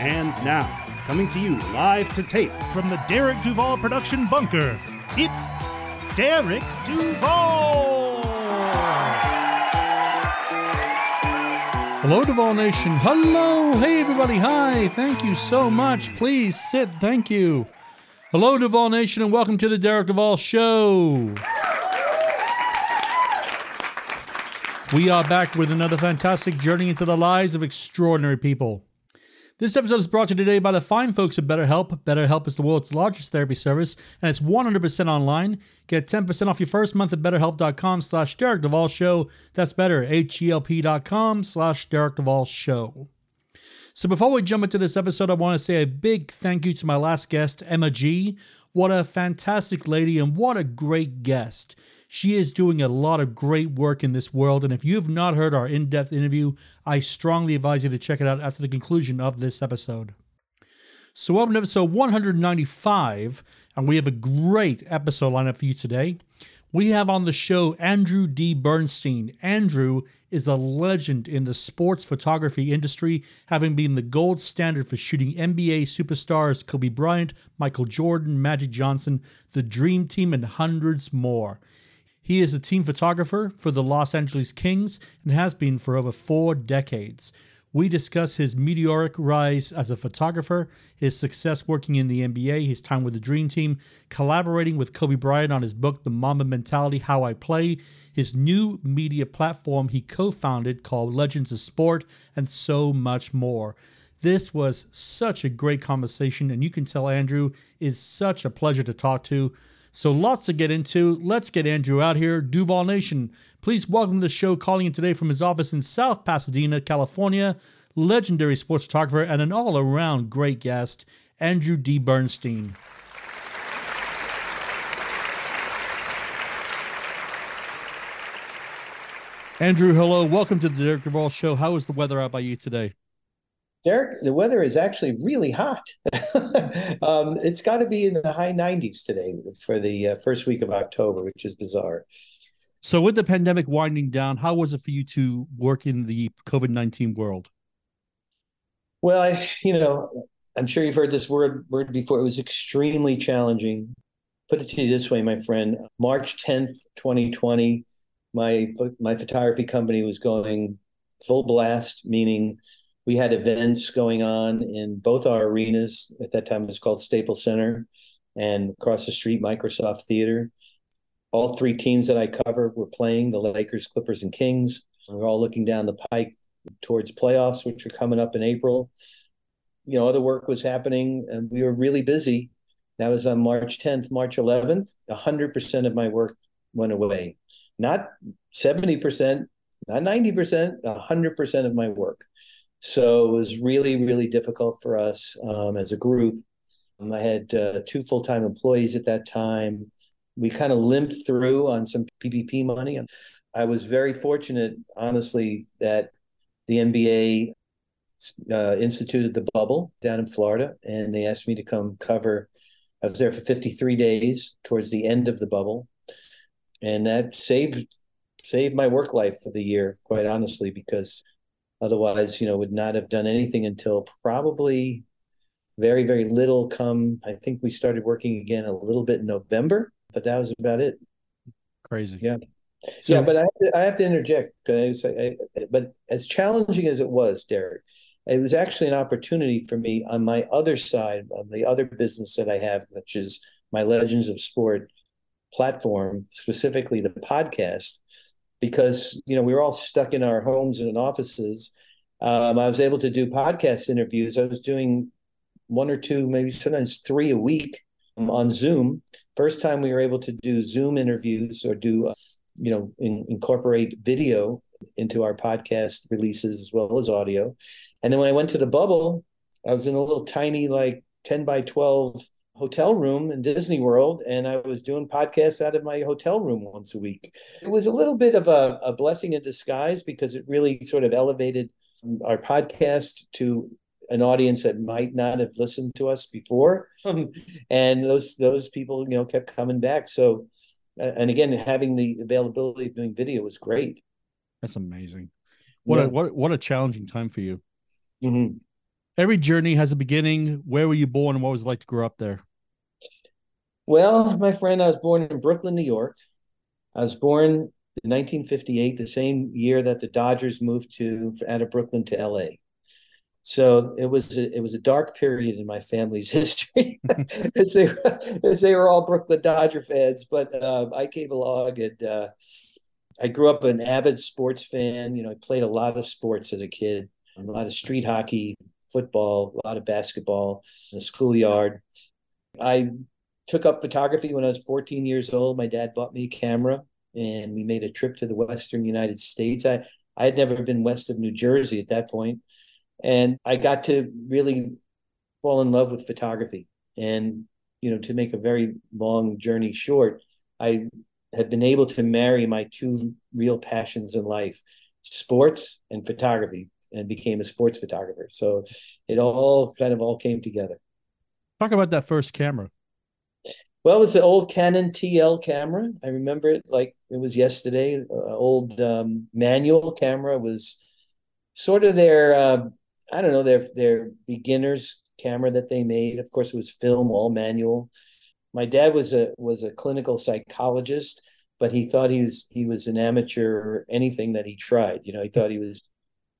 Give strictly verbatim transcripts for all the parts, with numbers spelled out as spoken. And now, coming to you live to tape from the Derek Duvall Production Bunker, it's Derek Duvall! Hello, Duvall Nation. Hello. Hey, everybody. Hi. Thank you so much. Please sit. Thank you. Hello, Duvall Nation, and welcome to the Derek Duvall Show. We are back with another fantastic journey into the lives of extraordinary people. This episode is brought to you today by the fine folks at BetterHelp. BetterHelp is the world's largest therapy service, and it's one hundred percent online. Get ten percent off your first month at betterhelp.com slash Derek Duvall Show. That's better, H E L P dot com slash Derek Duvall Show. So before we jump into this episode, I want to say a big thank you to my last guest, Emma G. What a fantastic lady and what a great guest. She is doing a lot of great work in this world, and if you've not heard our in-depth interview, I strongly advise you to check it out after the conclusion of this episode. So welcome to episode one hundred ninety-five, and we have a great episode lineup for you today. We have on the show Andrew D. Bernstein. Andrew is a legend in the sports photography industry, having been the gold standard for shooting N B A superstars Kobe Bryant, Michael Jordan, Magic Johnson, the Dream Team, and hundreds more. He is a team photographer for the Los Angeles Kings and has been for over four decades. We discuss his meteoric rise as a photographer, his success working in the N B A, his time with the Dream Team, collaborating with Kobe Bryant on his book, The Mamba Mentality, How I Play, his new media platform he co-founded called Legends of Sport, and so much more. This was such a great conversation, and you can tell Andrew is such a pleasure to talk to. So lots to get into. Let's get Andrew out here. Duvall Nation, please welcome to the show, calling in today from his office in South Pasadena, California, legendary sports photographer and an all-around great guest, Andrew D. Bernstein. Andrew, hello. Welcome to the Derek Duvall Show. How is the weather out by you today? Derek, the weather is actually really hot. um, it's got to be in the high nineties today for the uh, first week of October, which is bizarre. So with the pandemic winding down, how was it for you to work in the COVID nineteen world? Well, I, you know, I'm sure you've heard this word word before. It was extremely challenging. Put it to you this way, my friend. March tenth, twenty twenty, my my photography company was going full blast, meaning we had events going on in both our arenas. At that time, it was called Staples Center, and across the street, Microsoft Theater. All three teams that I cover were playing, the Lakers, Clippers, and Kings. We're all looking down the pike towards playoffs, which are coming up in April. You know, other work was happening, and we were really busy. That was on March tenth, March eleventh. one hundred percent of my work went away. Not seventy percent, not ninety percent, one hundred percent of my work. So it was really, really difficult for us um, as a group. Um, I had uh, two full-time employees at that time. We kind of limped through on some P P P money. I was very fortunate, honestly, that the N B A uh, instituted the bubble down in Florida, and they asked me to come cover. I was there for fifty-three days towards the end of the bubble, and that saved saved my work life for the year, quite honestly, because otherwise, you know, would not have done anything until probably very, very little come. I think we started working again a little bit in November, but that was about it. Crazy. Yeah. So, yeah, but I, I have to interject. I, I, but as challenging as it was, Derek, it was actually an opportunity for me on my other side, on the other business that I have, which is my Legends of Sport platform, specifically the podcast. Because, you know, we were all stuck in our homes and in offices. Um, I was able to do podcast interviews. I was doing one or two, maybe sometimes three a week on Zoom. First time we were able to do Zoom interviews or do, uh, you know, in, incorporate video into our podcast releases as well as audio. And then when I went to the bubble, I was in a little tiny, like ten by twelve hotel room in Disney World, and I was doing podcasts out of my hotel room once a week. It was a little bit of a, a blessing in disguise because it really sort of elevated our podcast to an audience that might not have listened to us before. And those those people, you know, kept coming back. So, and again, having the availability of doing video was great. That's amazing. What yeah. a, what what a challenging time for you. Mm-hmm. Every journey has a beginning. Where were you born and what was it like to grow up there? Well, my friend, I was born in Brooklyn, New York. I was born in nineteen fifty-eight, the same year that the Dodgers moved to out of Brooklyn to L A. So it was a, it was a dark period in my family's history, as they were, as they were all Brooklyn Dodger fans. But uh, I came along, and uh, I grew up an avid sports fan. You know, I played a lot of sports as a kid, a lot of street hockey, football, a lot of basketball in the schoolyard. I took up photography when I was fourteen years old. My dad bought me a camera, and we made a trip to the Western United States. I, I had never been west of New Jersey at that point. And I got to really fall in love with photography. And, you know, to make a very long journey short, I had been able to marry my two real passions in life, sports and photography, and became a sports photographer. So it all kind of all came together. Talk about that first camera. Well, it was the old Canon T L camera. I remember it like it was yesterday. Uh, old um, manual camera was sort of their, uh, I don't know, their, their beginner's camera that they made. Of course, it was film, all manual. My dad was a was a clinical psychologist, but he thought he was, he was an amateur or anything that he tried. You know, he thought he was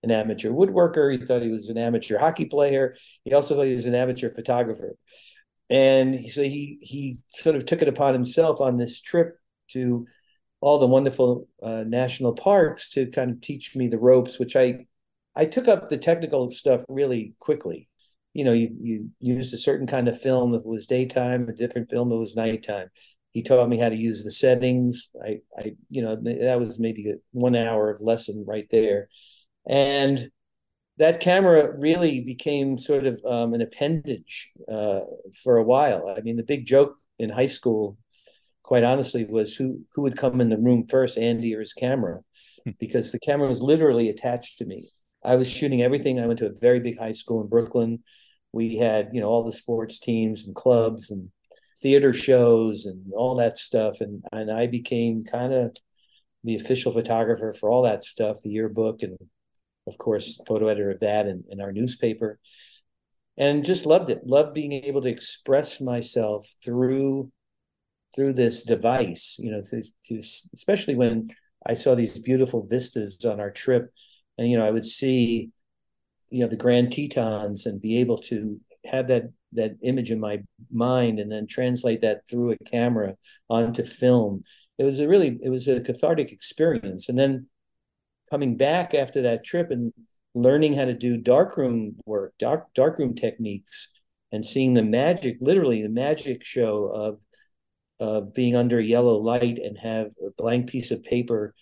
an amateur woodworker. He thought he was an amateur hockey player. He also thought he was an amateur photographer. And so he he sort of took it upon himself on this trip to all the wonderful uh, national parks to kind of teach me the ropes, which I I took up the technical stuff really quickly. You know, you, you used a certain kind of film if it was daytime, a different film if it was nighttime. He taught me how to use the settings. I, I you know, that was maybe a one hour of lesson right there. And that camera really became sort of um, an appendage uh, for a while. I mean, the big joke in high school, quite honestly, was who who would come in the room first, Andy or his camera, because the camera was literally attached to me. I was shooting everything. I went to a very big high school in Brooklyn. We had, you know, all the sports teams and clubs and theater shows and all that stuff. And, and I became kind of the official photographer for all that stuff, the yearbook and, of course, photo editor of that and, and our newspaper, and just loved it. Loved being able to express myself through through this device, you know, to, to, especially when I saw these beautiful vistas on our trip. And, you know, I would see, you know, the Grand Tetons and be able to have that that image in my mind and then translate that through a camera onto film. It was a really, it was a cathartic experience. And then coming back after that trip and learning how to do darkroom work, dark darkroom techniques, and seeing the magic, literally the magic show of of being under yellow light and have a blank piece of paper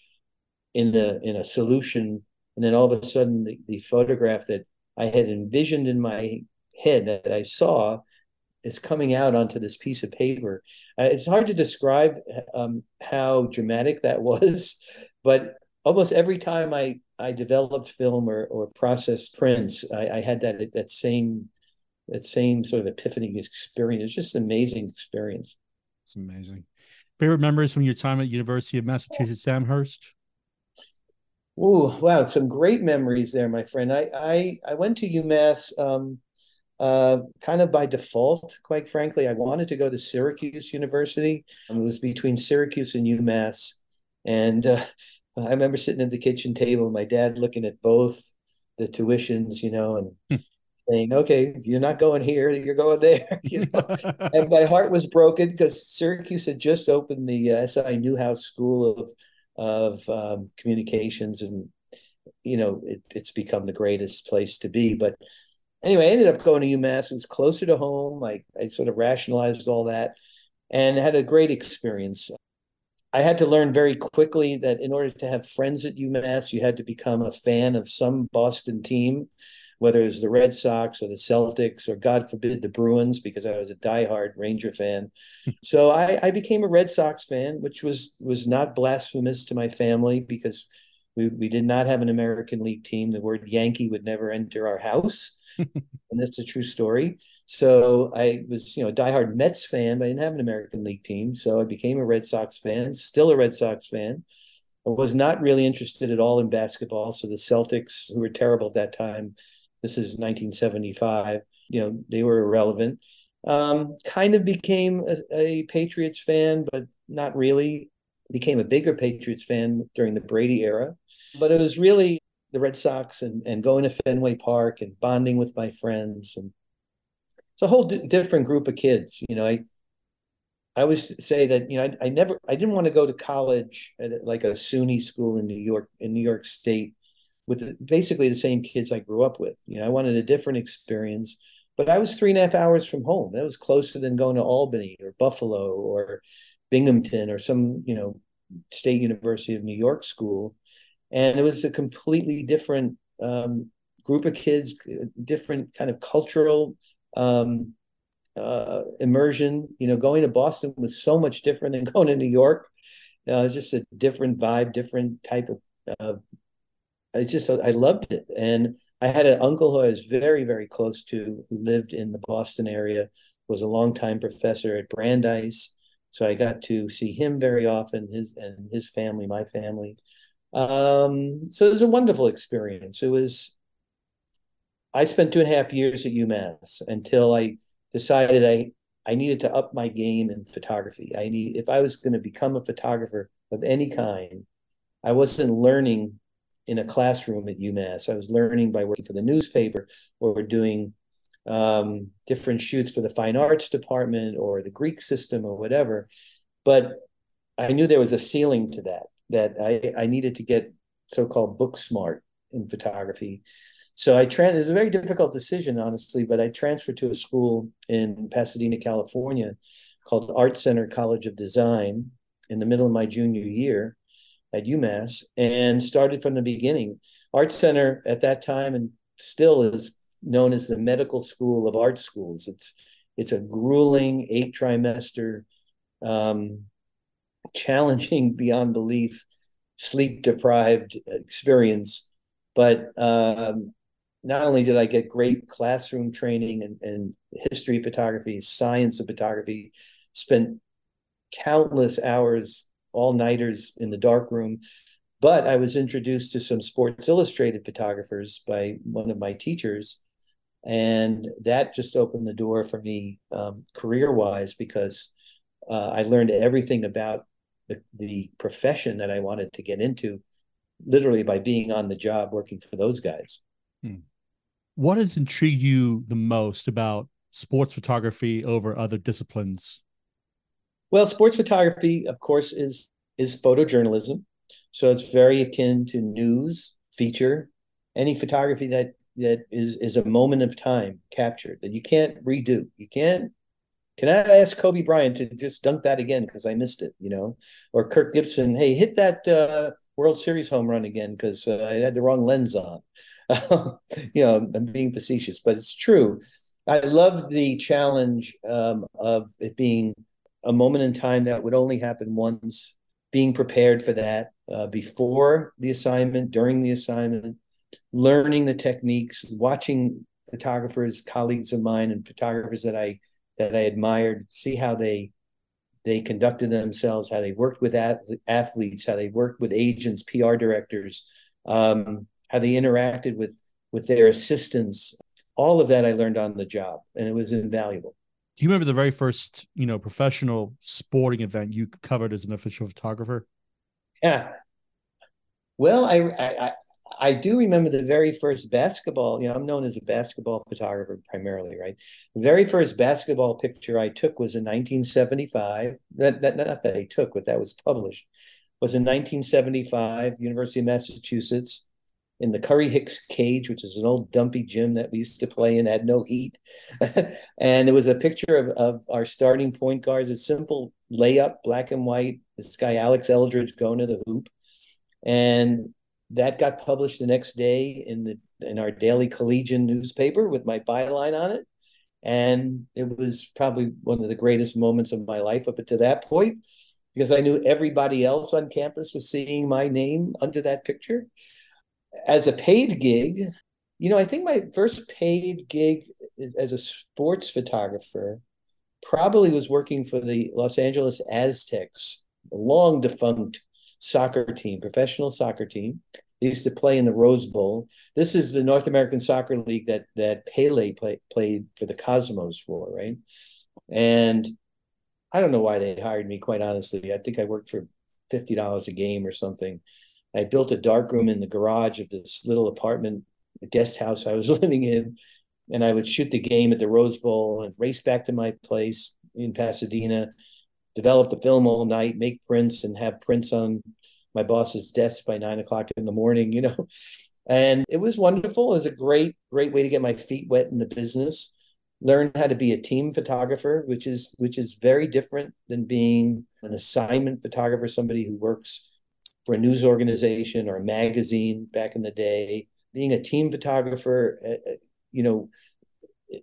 in the in a solution, and then all of a sudden the, the photograph that I had envisioned in my head that I saw is coming out onto this piece of paper. Uh, it's hard to describe um, how dramatic that was, but almost every time I, I developed film or, or processed prints, I, I had that that same that same sort of epiphany experience. It's just an amazing experience. It's amazing. Favorite memories from your time at University of Massachusetts Amherst? Oh, wow, some great memories there, my friend. I I, I went to UMass um, uh, kind of by default, quite frankly. I wanted to go to Syracuse University. It was between Syracuse and UMass, and uh, I remember sitting at the kitchen table, my dad looking at both the tuitions, you know, and saying, okay, you're not going here, you're going there. You know? And my heart was broken because Syracuse had just opened the uh, S I Newhouse School of, of um, communications. And, you know, it, it's become the greatest place to be. But anyway, I ended up going to UMass. It was closer to home. I, I sort of rationalized all that and had a great experience. I had to learn very quickly that in order to have friends at UMass, you had to become a fan of some Boston team. whether it was the Red Sox or the Celtics or, God forbid, the Bruins, because I was a diehard Ranger fan. So I, I became a Red Sox fan, which was was not blasphemous to my family, because we, we did not have an American League team. The word Yankee would never enter our house. And that's a true story. So I was, you know, a diehard Mets fan, but I didn't have an American League team. So I became a Red Sox fan, still a Red Sox fan. I was not really interested at all in basketball. So the Celtics, who were terrible at that time, this is nineteen seventy-five, you know, they were irrelevant. Um, kind of became a, a Patriots fan, but not really. Became a bigger Patriots fan during the Brady era. But it was really the Red Sox and, and going to Fenway Park and bonding with my friends. And it's a whole d- different group of kids. You know, I I always say that, you know, I, I never, I didn't want to go to college at like a SUNY school in New York, in New York State with the, basically the same kids I grew up with. You know, I wanted a different experience, but I was three and a half hours from home. That was closer than going to Albany or Buffalo or Binghamton or some, you know, State University of New York school. And it was a completely different um, group of kids, different kind of cultural um Uh, immersion. You know, going to Boston was so much different than going to New York. Uh, it's just a different vibe, different type of, uh, it's just, I loved it. And I had an uncle who I was very, very close to, who lived in the Boston area, was a longtime professor at Brandeis. So I got to see him very often, his and his family, my family. Um, so it was a wonderful experience. It was, I spent two and a half years at UMass until I decided I, I needed to up my game in photography. I need, if I was going to become a photographer of any kind, I wasn't learning in a classroom at UMass. I was learning by working for the newspaper or doing um, different shoots for the fine arts department or the Greek system or whatever. But I knew there was a ceiling to that, that I, I needed to get so-called book smart in photography. So I trans. It's a very difficult decision, honestly, but I transferred to a school in Pasadena, California, called Art Center College of Design, in the middle of my junior year at UMass, and started from the beginning. Art Center at that time, and still is known as the medical school of art schools. It's it's a grueling eight trimester, um, challenging beyond belief, sleep deprived experience, but. Um, Not only did I get great classroom training and, and history of photography, science of photography, spent countless hours, all-nighters in the darkroom, but I was introduced to some Sports Illustrated photographers by one of my teachers. And that just opened the door for me um, career-wise, because uh, I learned everything about the, the profession that I wanted to get into, literally by being on the job working for those guys. Hmm. What has intrigued you the most about sports photography over other disciplines? Well, sports photography, of course, is is photojournalism. So it's very akin to news, feature, any photography that, that is, is a moment of time captured that you can't redo. You can't, can I ask Kobe Bryant to just dunk that again because I missed it, you know? Or Kirk Gibson, hey, hit that uh, World Series home run again because uh, I had the wrong lens on. Um, you know, I'm being facetious, but it's true. I love the challenge um, of it being a moment in time that would only happen once, being prepared for that uh, before the assignment, during the assignment, learning the techniques, watching photographers, colleagues of mine and photographers that I that I admired, see how they they conducted themselves, how they worked with athletes, how they worked with agents, P R directors, um, how they interacted with, with their assistants. All of that I learned on the job, and it was invaluable. Do you remember the very first, you know, professional sporting event you covered as an official photographer? Yeah. Well, I, I, I do remember the very first basketball, you know, I'm known as a basketball photographer primarily, right? The very first basketball picture I took was in nineteen seventy-five. That, that, not that I took, but that was published, was in nineteen seventy-five, University of Massachusetts, in the Curry Hicks cage, which is an old dumpy gym that we used to play in, had no heat. And it was a picture of, of our starting point guards, a simple layup, black and white, this guy Alex Eldridge going to the hoop. And That got published the next day in the in our Daily Collegian newspaper with my byline on it. And it was probably one of the greatest moments of my life up to that point, because I knew everybody else on campus was seeing my name under that picture. As a paid gig, you know, I think my first paid gig as a sports photographer probably was working for the Los Angeles Aztecs, a long defunct soccer team, professional soccer team. They used to play in the Rose Bowl. This is the North American Soccer League that that Pele play, played for the Cosmos for, right? And I don't know why they hired me, quite honestly. I think I worked for fifty dollars a game or something. I built a darkroom in the garage of this little apartment, a guest house I was living in, and I would shoot the game at the Rose Bowl and race back to my place in Pasadena, develop the film all night, make prints, and have prints on my boss's desk by nine o'clock in the morning, you know. And it was wonderful. It was a great, great way to get my feet wet in the business, learn how to be a team photographer, which is which is very different than being an assignment photographer, somebody who works for a news organization or a magazine back in the day. Being a team photographer, you know,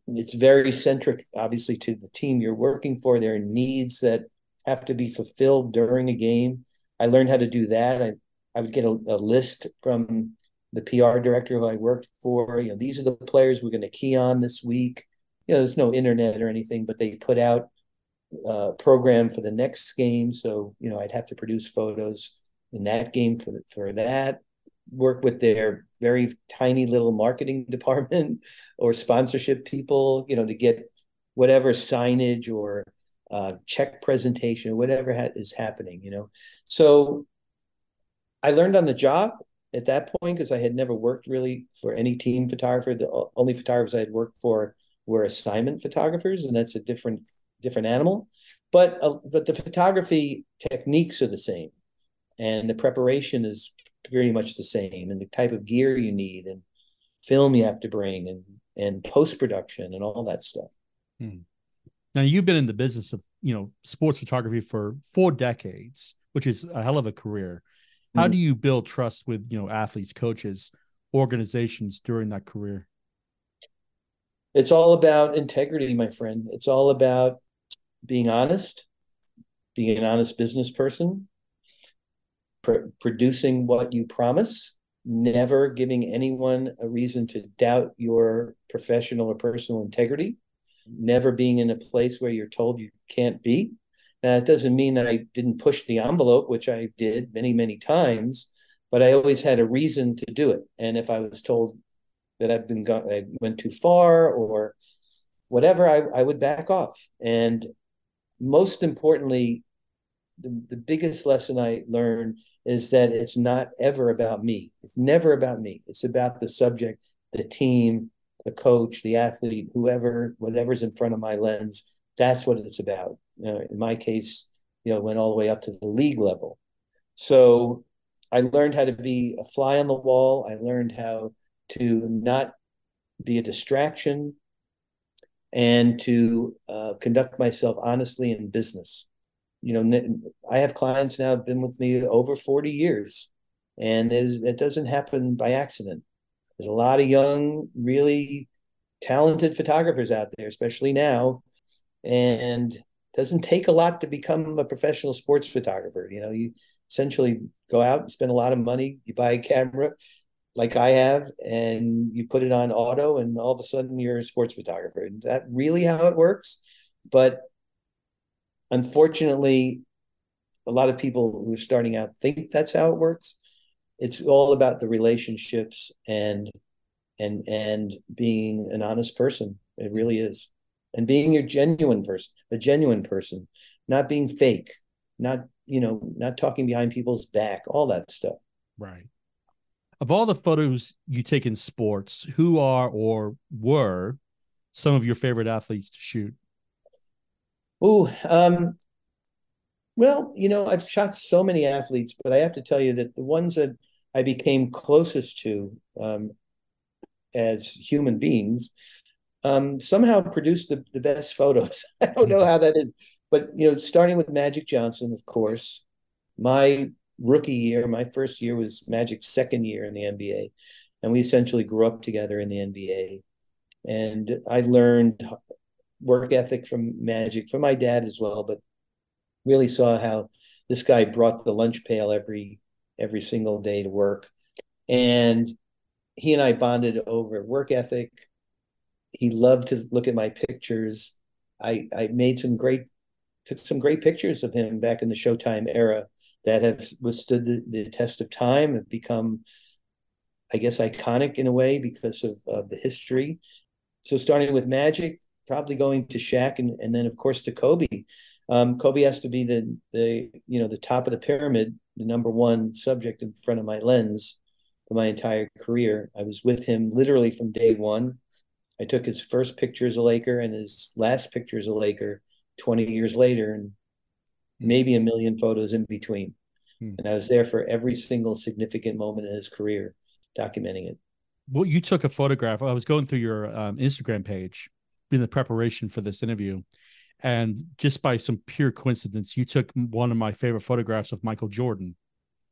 it's very centric, obviously, to the team you're working for. There are needs that have to be fulfilled during a game. I learned how to do that. I, I would get a, a list from the P R director who I worked for. You know, these are the players we're going to key on this week. You know, there's no internet or anything, but they put out a program for the next game. So, you know, I'd have to produce photos in that game for, for that. Work with their very tiny little marketing department or sponsorship people, you know, to get whatever signage or Uh, check presentation or whatever ha- is happening, you know. So I learned on the job at that point, because I had never worked really for any team photographer. The only photographers I had worked for were assignment photographers, and that's a different different animal. But uh, but the photography techniques are the same, and the preparation is pretty much the same, and the type of gear you need, and film you have to bring, and and post production, and all that stuff. Hmm. Now, you've been in the business of, you know, sports photography for four decades, which is a hell of a career. How mm. do you build trust with, you know, athletes, coaches, organizations during that career? It's all about integrity, my friend. It's all about being honest, being an honest business person, pr- producing what you promise, never giving anyone a reason to doubt your professional or personal integrity. Never being in a place where you're told you can't be. Now, that doesn't mean that I didn't push the envelope, which I did many, many times, but I always had a reason to do it. And if I was told that I've been go- I went too far or whatever, I, I would back off. And most importantly, the, the biggest lesson I learned is that it's not ever about me. It's never about me. It's about the subject, the team, the coach, the athlete, whoever, whatever's in front of my lens, that's what it's about. Uh, in my case, you know, went all the way up to the league level. So I learned how to be a fly on the wall. I learned how to not be a distraction and to uh, conduct myself honestly in business. You know, I have clients now have been with me over forty years, and that doesn't happen by accident. There's a lot of young, really talented photographers out there, especially now. And it doesn't take a lot to become a professional sports photographer. You know, you essentially go out and spend a lot of money. You buy a camera like I have, and you put it on auto, and all of a sudden you're a sports photographer. Is that really how it works? But unfortunately, a lot of people who are starting out think that's how it works. It's all about the relationships and and and being an honest person. It really is. And being a genuine person, a genuine person, not being fake, not, you know, not talking behind people's back, all that stuff. Right. Of all the photos you take in sports, who are or were some of your favorite athletes to shoot? Oh, um, well, you know, I've shot so many athletes, but I have to tell you that the ones that I became closest to um, as human beings um, somehow produced the, the best photos. I don't know how that is. But, you know, starting with Magic Johnson, of course, my rookie year, my first year was Magic's second year in the N B A. And we essentially grew up together in the N B A. And I learned work ethic from Magic, from my dad as well, but really saw how this guy brought the lunch pail every every single day to work. And he and I bonded over work ethic. He loved to look at my pictures. I, I made some great, took some great pictures of him back in the Showtime era that have withstood the, the test of time, have become, I guess, iconic in a way because of, of the history. So starting with Magic, probably going to Shaq, and, and then, of course, to Kobe. Um, Kobe has to be the, the, you know, the top of the pyramid, the number one subject in front of my lens for my entire career. I was with him literally from day one. I took his first picture as a Laker and his last picture as a Laker twenty years later, and maybe a million photos in between. Hmm. And I was there for every single significant moment in his career, documenting it. Well, you took a photograph. I was going through your um, Instagram page in the preparation for this interview, and just by some pure coincidence, you took one of my favorite photographs of Michael Jordan.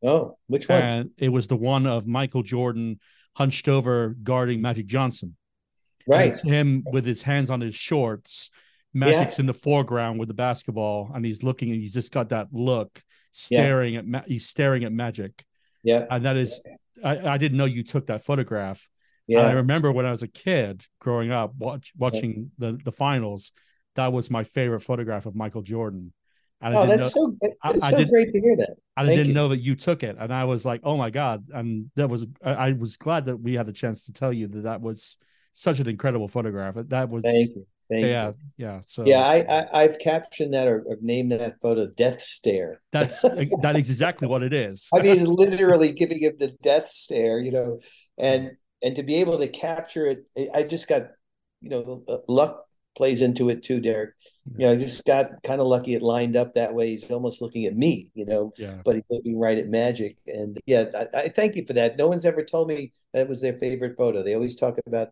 Oh, which one? And it was the one of Michael Jordan hunched over guarding Magic Johnson. Right. And it's him with his hands on his shorts. Magic's yeah. in the foreground with the basketball, and he's looking, and he's just got that look, staring yeah. at Ma- he's staring at Magic. Yeah, and that is, I, I didn't know you took that photograph. Yeah, and I remember when I was a kid growing up, watch, watching yeah. the the finals. That was my favorite photograph of Michael Jordan. And oh, I that's know, so, that's I, so I great to hear that. I Thank didn't you. know that you took it, and I was like, oh my god! And that was, I, I was glad that we had the chance to tell you that that was such an incredible photograph. That was. Thank you. Thank yeah, you. yeah. So yeah, I, I I've captioned that, or I've named that photo "Death Stare." That's that is exactly what it is. I mean, literally giving him the death stare, you know, and and to be able to capture it, I just got, you know, luck plays into it too, Derek. You know, I just got kind of lucky. It lined up that way. He's almost looking at me, you know, yeah. but he's looking right at Magic. And yeah, I, I thank you for that. No one's ever told me that was their favorite photo. They always talk about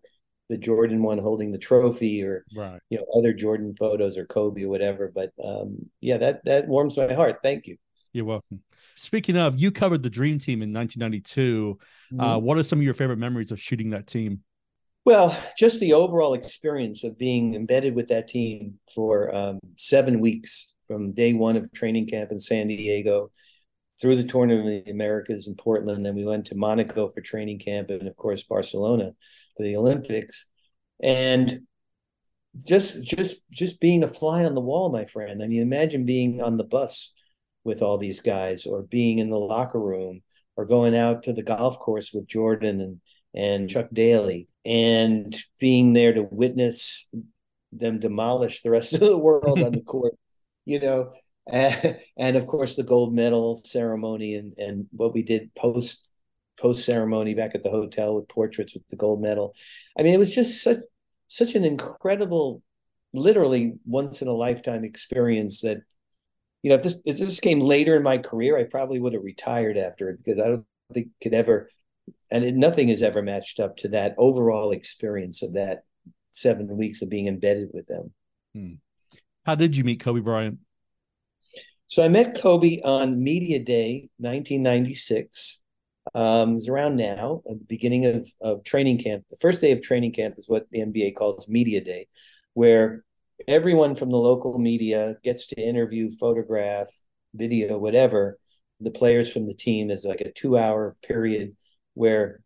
the Jordan one holding the trophy, or right. you know, other Jordan photos, or Kobe or whatever. But um, yeah, that that warms my heart. Thank you. You're welcome. Speaking of, you covered the Dream Team in nineteen ninety-two. Mm-hmm. Uh, what are some of your favorite memories of shooting that team? Well, just the overall experience of being embedded with that team for um, seven weeks from day one of training camp in San Diego through the Tournament of the Americas in Portland. Then we went to Monaco for training camp, and of course, Barcelona for the Olympics. And just, just, just being a fly on the wall, my friend. I mean, imagine being on the bus with all these guys, or being in the locker room, or going out to the golf course with Jordan and, and Chuck Daly, and being there to witness them demolish the rest of the world on the court, you know. And, and of course, the gold medal ceremony, and, and what we did post post ceremony back at the hotel with portraits with the gold medal. I mean, it was just such such an incredible, literally once in a lifetime experience that, you know, if this if this came later in my career, I probably would have retired after it, because I don't think it could ever, and it, nothing has ever matched up to that overall experience of that seven weeks of being embedded with them. Hmm. How did you meet Kobe Bryant? So I met Kobe on Media Day, nineteen ninety-six. Um, it was around now, at the beginning of, of training camp. The first day of training camp is what the N B A calls Media Day, where everyone from the local media gets to interview, photograph, video, whatever, the players from the team. Is like a two-hour period where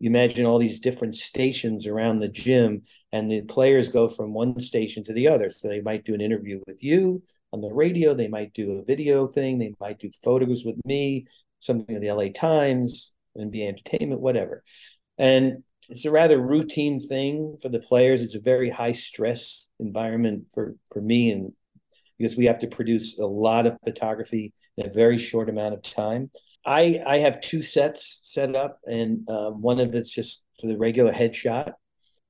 you imagine all these different stations around the gym, and the players go from one station to the other. So they might do an interview with you on the radio. They might do a video thing. They might do photos with me, something of the L A Times, N B A Entertainment, whatever. And it's a rather routine thing for the players. It's a very high stress environment for, for me, and because we have to produce a lot of photography in a very short amount of time. I, I have two sets set up, and uh, one of it's just for the regular headshot,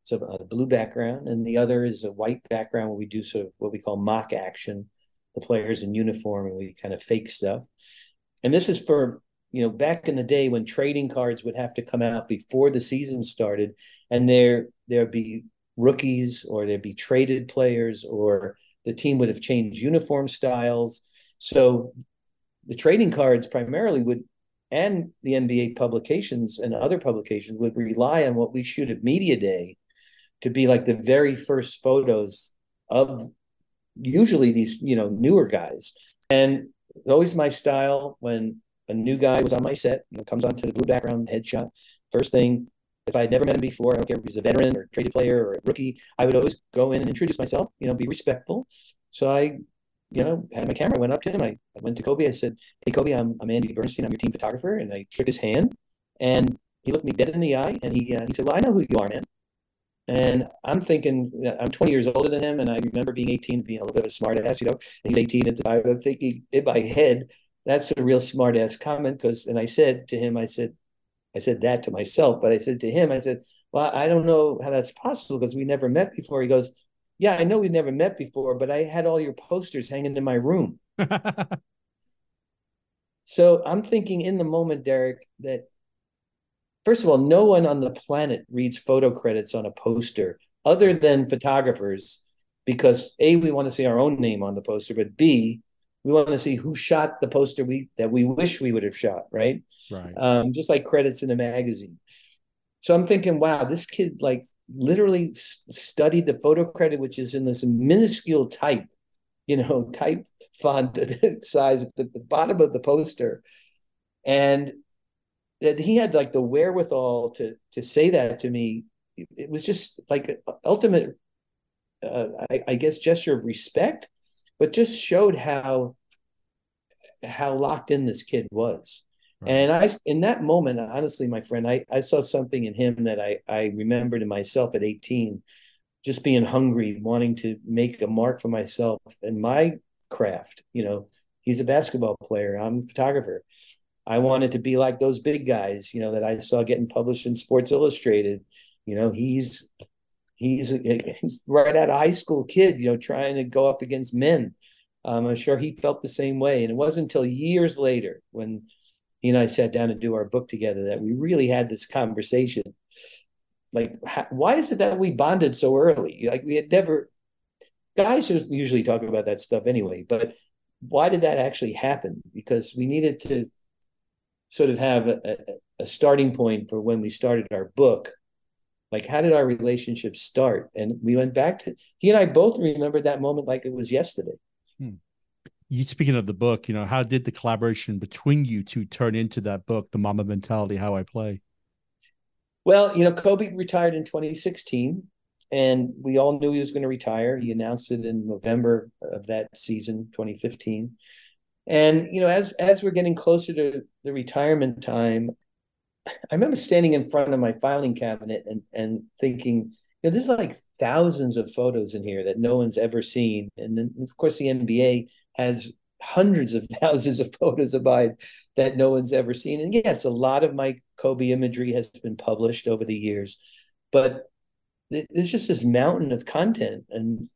so a blue background, and the other is a white background where we do sort of what we call mock action, the players in uniform, and we kind of fake stuff. And this is for, you know, back in the day when trading cards would have to come out before the season started, and there there'd be rookies, or there'd be traded players, or the team would have changed uniform styles. So the trading cards primarily would, and the N B A publications and other publications would rely on what we shoot at Media Day to be like the very first photos of usually these, you know, newer guys. And it's always my style when a new guy was on my set, you know, comes onto the blue background headshot. First thing, if I had never met him before, I don't care if he's a veteran or a traded player or a rookie, I would always go in and introduce myself, you know, be respectful. So I, you know, had my camera, went up to him. I, I went to Kobe. I said, "Hey, Kobe, I'm, I'm Andy Bernstein. I'm your team photographer." And I shook his hand, and he looked me dead in the eye, and he, uh, he said, "Well, I know who you are, man." And I'm thinking, I'm twenty years older than him, and I remember being eighteen, being a little bit of a smart ass, you know, and he's eighteen at the time. I'm thinking in my head, that's a real smart ass comment. Because, and I said to him, I said, I said that to myself, but I said to him, I said, "Well, I don't know how that's possible because we never met before." He goes, "Yeah, I know we never met before, but I had all your posters hanging in my room." So I'm thinking in the moment, Derek, that first of all, no one on the planet reads photo credits on a poster other than photographers, because A, we want to see our own name on the poster, but B, we want to see who shot the poster we that we wish we would have shot, right? Right. Um, just like credits in a magazine. So I'm thinking, wow, this kid like literally s- studied the photo credit, which is in this minuscule type, you know, type font size at the, the bottom of the poster. And that he had like the wherewithal to to say that to me. It, it was just like an ultimate, uh, I, I guess, gesture of respect, but just showed how how locked in this kid was. And I, in that moment, honestly, my friend, I, I saw something in him that I, I remembered in myself at eighteen, just being hungry, wanting to make a mark for myself and my craft. You know, he's a basketball player. I'm a photographer. I wanted to be like those big guys, you know, that I saw getting published in Sports Illustrated. You know, he's, he's a, he's right out of high school kid, you know, trying to go up against men. Um, I'm sure he felt the same way. And it wasn't until years later when he and I sat down to do our book together that we really had this conversation. Like, how, why is it that we bonded so early? Like, we had never, guys usually talk about that stuff anyway, but why did that actually happen? Because we needed to sort of have a, a, a starting point for when we started our book. Like, how did our relationship start? And we went back to, he and I both remembered that moment like it was yesterday. Hmm. You, speaking of the book, you know, how did the collaboration between you two turn into that book, The Mamba Mentality, How I Play? Well, you know, Kobe retired in twenty sixteen, and we all knew he was going to retire. He announced it in November of that season, twenty fifteen. And, you know, as, as we're getting closer to the retirement time, I remember standing in front of my filing cabinet and, and thinking, you know, there's like thousands of photos in here that no one's ever seen. And then, of course, the N B A has hundreds of thousands of photos of mine that no one's ever seen. And yes, a lot of my Kobe imagery has been published over the years, but there's just this mountain of content. And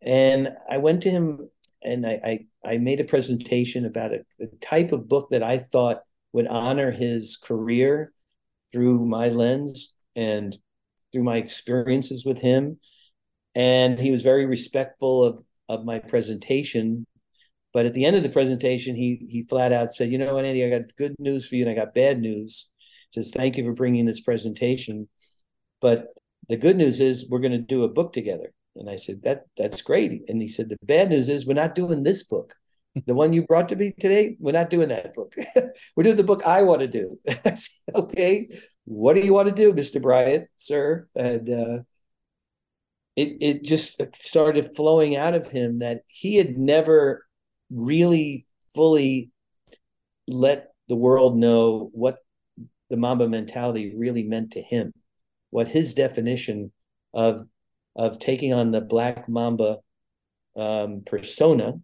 and I went to him and I, I, I made a presentation about a, a type of book that I thought would honor his career through my lens and through my experiences with him. And he was very respectful of, of my presentation. But at the end of the presentation, he he flat out said, "You know what, Andy, I got good news for you and I got bad news." He says, "Thank you for bringing this presentation. But the good news is we're going to do a book together." And I said, that that's great. And he said, "The bad news is we're not doing this book. The one you brought to me today, we're not doing that book. We're doing the book I want to do." I said, "Okay, what do you want to do, Mister Bryant, sir?" And uh, it it just started flowing out of him that he had never really fully let the world know what the Mamba mentality really meant to him, what his definition of of taking on the Black Mamba um, persona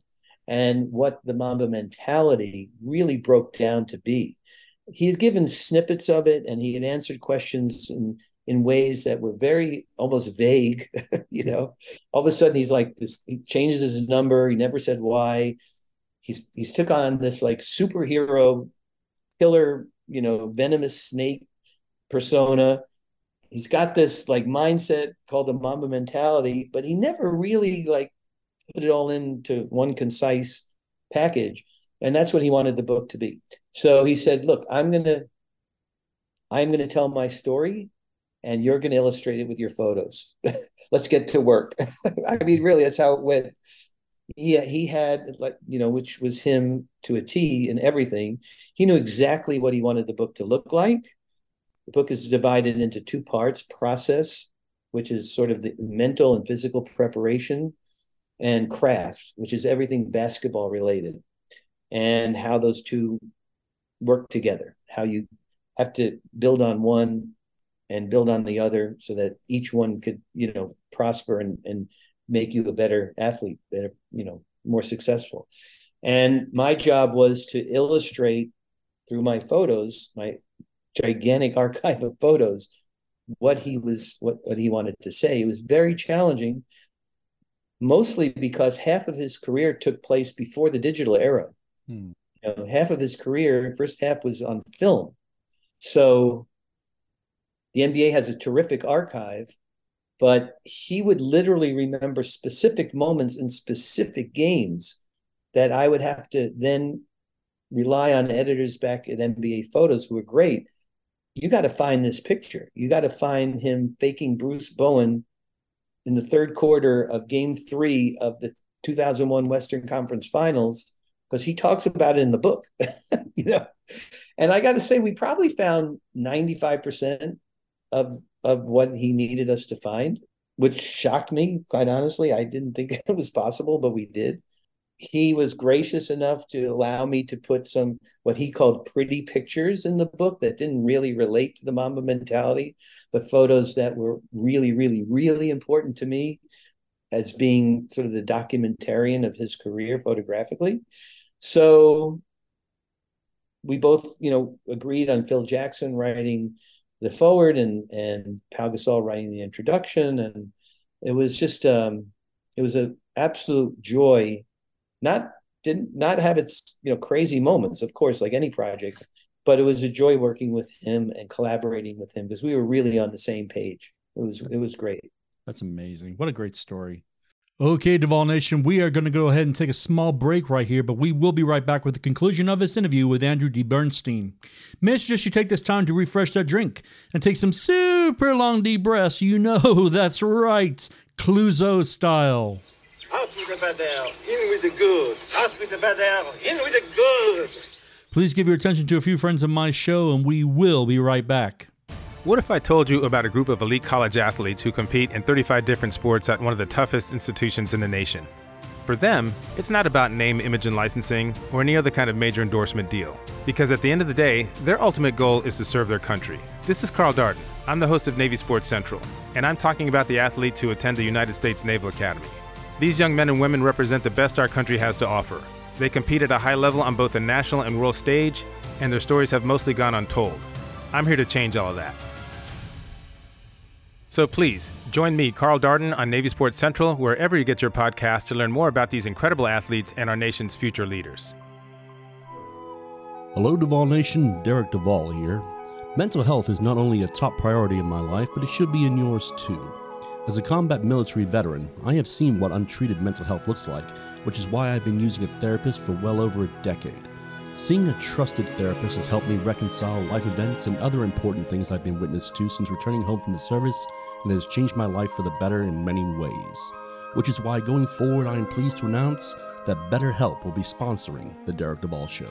and what the Mamba mentality really broke down to be. He had given snippets of it and he had answered questions in, in ways that were very almost vague, you know. All of a sudden he's like this, he changes his number, he never said why. He's he's took on this like superhero killer, you know, venomous snake persona. He's got this like mindset called the Mamba mentality, but he never really like put it all into one concise package. And that's what he wanted the book to be. So he said, look, I'm going to I'm going to tell my story, and you're going to illustrate it with your photos. Let's get to work. I mean, really, that's how it went. Yeah, he had, like, you know, which was him to a T in everything. He knew exactly what he wanted the book to look like. The book is divided into two parts: process, which is sort of the mental and physical preparation, and craft, which is everything basketball related, and how those two work together, how you have to build on one and build on the other so that each one could, you know, prosper and, and make you a better athlete, better, you know, more successful. And my job was to illustrate through my photos, my gigantic archive of photos, what he was, what, what he wanted to say. It was very challenging, mostly because half of his career took place before the digital era. Hmm. You know, half of his career, first half was on film. So the N B A has a terrific archive, but he would literally remember specific moments in specific games that I would have to then rely on editors back at N B A Photos, who were great. You got to find this picture. You got to find him faking Bruce Bowen in the third quarter of game three of the two thousand one Western Conference Finals, because he talks about it in the book, you know. And I got to say, we probably found ninety-five percent of of what he needed us to find, which shocked me, quite honestly. I didn't think it was possible, but we did. He was gracious enough to allow me to put some, what he called, pretty pictures in the book that didn't really relate to the Mamba mentality, but photos that were really, really, really important to me as being sort of the documentarian of his career photographically. So we both, you know, agreed on Phil Jackson writing the forward and, and Pau Gasol writing the introduction. And it was just, um, it was an absolute joy. Not didn't not have its, you know, crazy moments, of course, like any project, but it was a joy working with him and collaborating with him because we were really on the same page. It was it was great. That's amazing. What a great story. Okay, Duvall Nation, we are going to go ahead and take a small break right here, but we will be right back with the conclusion of this interview with Andrew D. Bernstein. Make sure you take this time to refresh that drink and take some super long deep breaths. You know, that's right, Clouseau style. Out with the bad air, in with the good. Out with the bad air, in with the good. Please give your attention to a few friends of my show, and we will be right back. What if I told you about a group of elite college athletes who compete in thirty-five different sports at one of the toughest institutions in the nation? For them, it's not about name, image, and licensing or any other kind of major endorsement deal, because at the end of the day, their ultimate goal is to serve their country. This is Carl Darden. I'm the host of Navy Sports Central, and I'm talking about the athletes who attend the United States Naval Academy. These young men and women represent the best our country has to offer. They compete at a high level on both the national and world stage, and their stories have mostly gone untold. I'm here to change all of that. So please, join me, Carl Darden, on Navy Sports Central, wherever you get your podcasts, to learn more about these incredible athletes and our nation's future leaders. Hello, Duvall Nation. Derek Duvall here. Mental health is not only a top priority in my life, but it should be in yours too. As a combat military veteran, I have seen what untreated mental health looks like, which is why I've been using a therapist for well over a decade. Seeing a trusted therapist has helped me reconcile life events and other important things I've been witness to since returning home from the service, and has changed my life for the better in many ways. Which is why going forward, I am pleased to announce that BetterHelp will be sponsoring The Derek Duvall Show.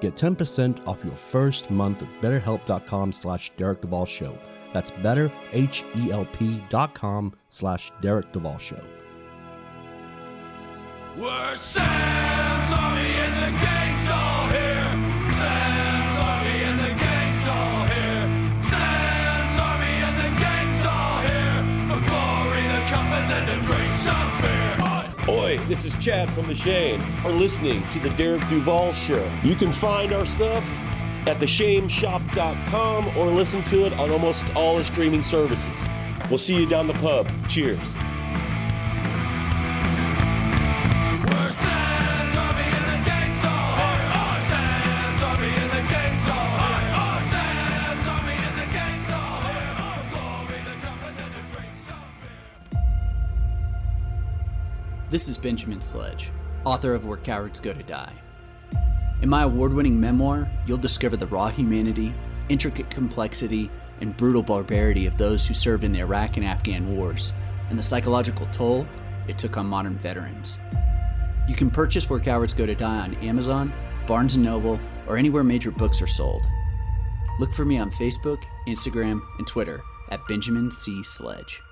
Get ten percent off your first month at betterhelp.com slash Derek Duvall Show. That's betterhelp.com slash Derek Duvall Show. We're Sam's Army and the gang's all here. Sam's Army and the gang's all here. Sam's Army and the gang's all here. For glory, the cup, and then to drink some beer. Oi, this is Chad from The Shame. You're listening to The Derek Duvall Show. You can find our stuff at the shame shop dot com or listen to it on almost all the streaming services. We'll see you down the pub. Cheers. This is Benjamin Sledge, author of Where Cowards Go to Die. In my award-winning memoir, you'll discover the raw humanity, intricate complexity, and brutal barbarity of those who served in the Iraq and Afghan wars, and the psychological toll it took on modern veterans. You can purchase Where Cowards Go to Die on Amazon, Barnes and Noble, or anywhere major books are sold. Look for me on Facebook, Instagram, and Twitter at Benjamin C. Sledge.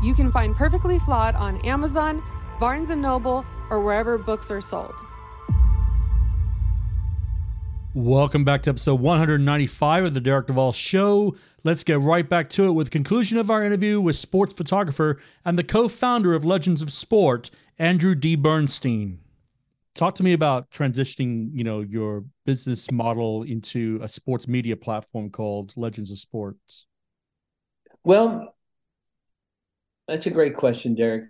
You can find Perfectly Flawed on Amazon, Barnes and Noble, or wherever books are sold. Welcome back to episode one ninety-five of The Derek Duvall Show. Let's get right back to it with the conclusion of our interview with sports photographer and the co-founder of Legends of Sport, Andrew D. Bernstein. Talk to me about transitioning, you know, your business model into a sports media platform called Legends of Sports. Well, that's a great question, Derek.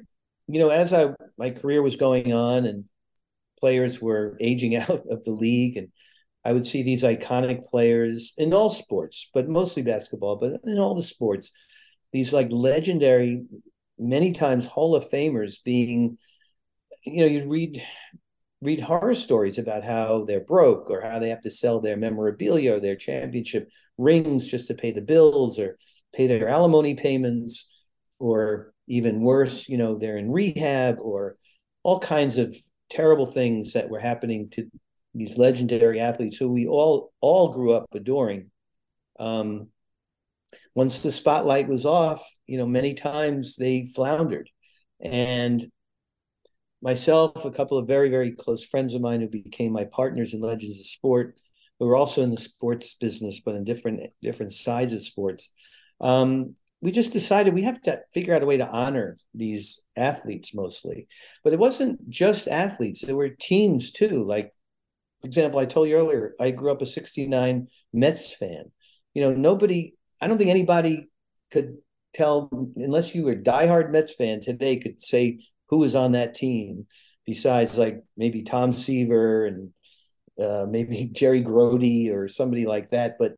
You know, as I my career was going on and players were aging out of the league, and I would see these iconic players in all sports, but mostly basketball, but in all the sports, these like legendary, many times Hall of Famers being, you know, you'd read read horror stories about how they're broke or how they have to sell their memorabilia or their championship rings just to pay the bills or pay their alimony payments. Or even worse, you know, they're in rehab or all kinds of terrible things that were happening to these legendary athletes who we all all grew up adoring. Um, once the spotlight was off, you know, many times they floundered. And myself, a couple of very, very close friends of mine who became my partners in Legends of Sport, who were also in the sports business, but in different different sides of sports, um, we just decided we have to figure out a way to honor these athletes mostly. But it wasn't just athletes. There were teams, too. Like, for example, I told you earlier, I grew up a sixty-nine Mets fan. You know, nobody, I don't think anybody could tell, unless you were a diehard Mets fan today, could say who was on that team besides like maybe Tom Seaver and uh, maybe Jerry Grody or somebody like that. But,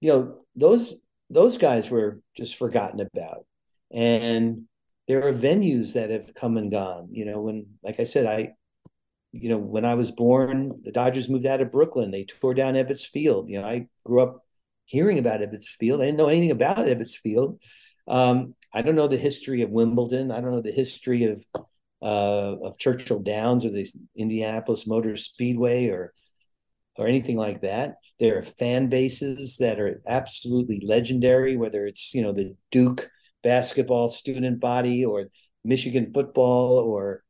you know, those those guys were just forgotten about. And there are venues that have come and gone. You know, when, like I said, I, you know, when I was born, the Dodgers moved out of Brooklyn. They tore down Ebbets Field. You know, I grew up hearing about Ebbets Field. I didn't know anything about Ebbets Field. Um, I don't know the history of Wimbledon. I don't know the history of uh, of Churchill Downs or the Indianapolis Motor Speedway or or anything like that. There are fan bases that are absolutely legendary, whether it's, you know, the Duke basketball student body or Michigan football or